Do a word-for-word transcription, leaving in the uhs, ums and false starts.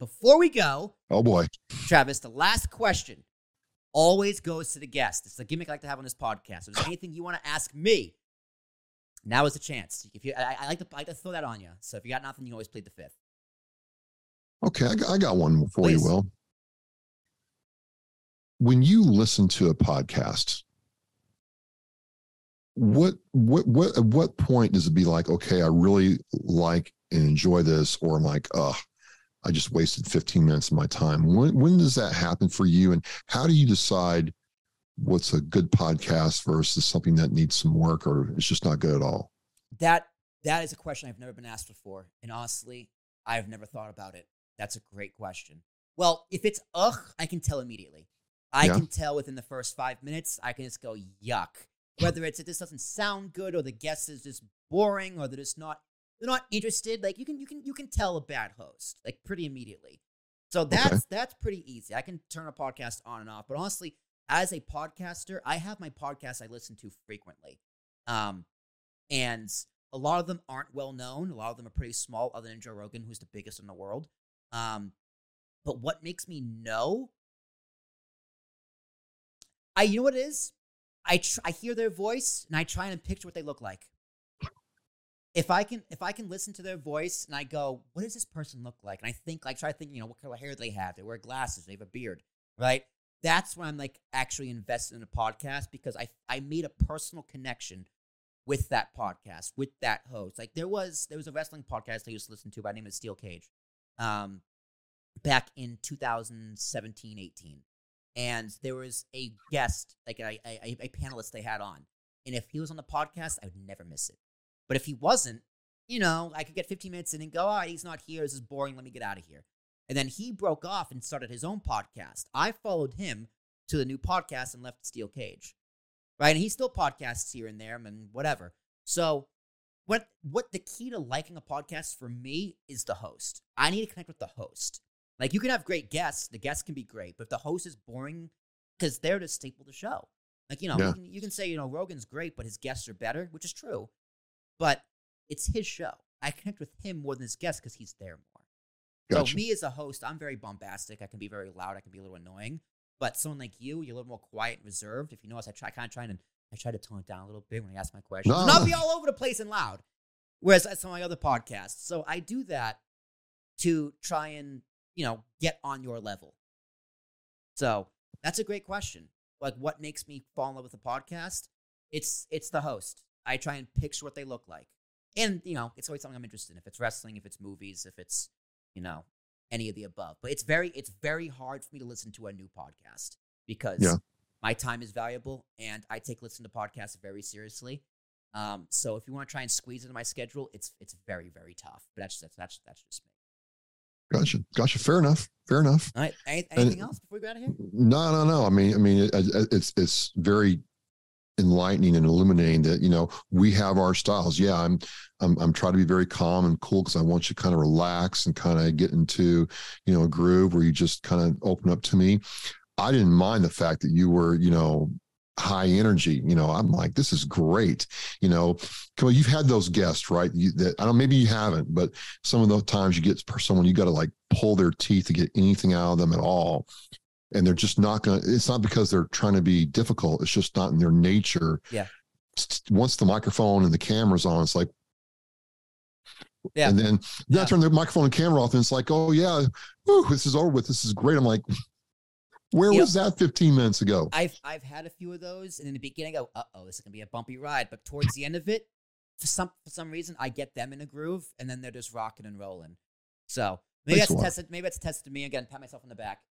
Before we go, oh boy, Travis, the last question always goes to the guest. It's a gimmick I like to have on this podcast. So if there's anything you want to ask me, now is the chance. If you, I, I like to, I like to throw that on you. So if you got nothing, you can always plead the fifth. Okay, I got, I got one for Please. you, Will. When you listen to a podcast, what what what at what point does it be like, okay, I really like and enjoy this, or I'm like, oh, I just wasted fifteen minutes of my time? When when does that happen for you, and how do you decide what's a good podcast versus something that needs some work or it's just not good at all? That that is a question I've never been asked before, and honestly, I've never thought about it. That's a great question. Well, if it's ugh, I can tell immediately. I yeah. can tell within the first five minutes. I can just go, yuck. Whether it's that this doesn't sound good, or the guest is just boring, or they're just not they're not interested. Like you can you can you can tell a bad host like pretty immediately. So that's okay. that's pretty easy. I can turn a podcast on and off. But honestly, as a podcaster, I have my podcasts I listen to frequently, um, and a lot of them aren't well known. A lot of them are pretty small, other than Joe Rogan, who's the biggest in the world. Um, but what makes me know? I you know what it is. I tr- I hear their voice and I try and picture what they look like. If I can, if I can listen to their voice and I go, what does this person look like? And I think, like, try thinking, you know, what color hair do they have? They wear glasses. They have a beard, right? That's when I'm like actually invested in a podcast, because I I made a personal connection with that podcast, with that host. Like there was there was a wrestling podcast I used to listen to by the name of Steel Cage, um, back in two thousand seventeen, eighteen. And there was a guest, like a, a, a panelist they had on. And if he was on the podcast, I would never miss it. But if he wasn't, you know, I could get fifteen minutes in and go, oh, he's not here. This is boring. Let me get out of here. And then he broke off and started his own podcast. I followed him to the new podcast and left Steel Cage. Right? And he still podcasts here and there and whatever. So what what the key to liking a podcast for me is the host. I need to connect with the host. Like, you can have great guests. The guests can be great. But if the host is boring, because they're the staple of the show. Like, you know, yeah. you, can, you can say, you know, Rogan's great, but his guests are better, which is true. But it's his show. I connect with him more than his guests because he's there more. Gotcha. So me as a host, I'm very bombastic. I can be very loud. I can be a little annoying. But someone like you, you're a little more quiet and reserved. If you notice, I try kind of trying to I try to tone it down a little bit when I ask my questions. No. Not be all over the place and loud. Whereas that's some of my other podcasts. So I do that to try and, you know, get on your level. So that's a great question. Like, what makes me fall in love with a podcast? It's it's the host. I try and picture what they look like. And, you know, it's always something I'm interested in. If it's wrestling, if it's movies, if it's, you know, any of the above. But it's very it's very hard for me to listen to a new podcast because yeah. my time is valuable and I take listening to podcasts very seriously. Um, so if you want to try and squeeze into my schedule, it's it's very, very tough. But that's that's that's, that's just me. Gotcha. Gotcha. Fair enough. Fair enough. All right. Anything and, else before we get out of here? No, no, no. I mean, I mean, it, it's it's very enlightening and illuminating that, you know, we have our styles. Yeah, I'm I'm I'm trying to be very calm and cool because I want you to kind of relax and kind of get into, you know, a groove where you just kind of open up to me. I didn't mind the fact that you were, you know, high energy. You know, I'm like, this is great. You know, you've had those guests, right? You, that I don't, maybe you haven't, but some of those times you get someone, you got to like pull their teeth to get anything out of them at all. And they're just not going to, it's not because they're trying to be difficult. It's just not in their nature. Yeah. Once the microphone and the camera's on, it's like, yeah. And then yeah. I turn the microphone and camera off and it's like, oh yeah, whew, this is over with. This is great. I'm like, where you was know, that fifteen minutes ago? I've I've had a few of those, and in the beginning I go, uh-oh, this is going to be a bumpy ride. But towards the end of it, for some for some reason, I get them in a groove, and then they're just rocking and rolling. So maybe that's, that's a test, maybe that's a test to me. Again, pat myself on the back.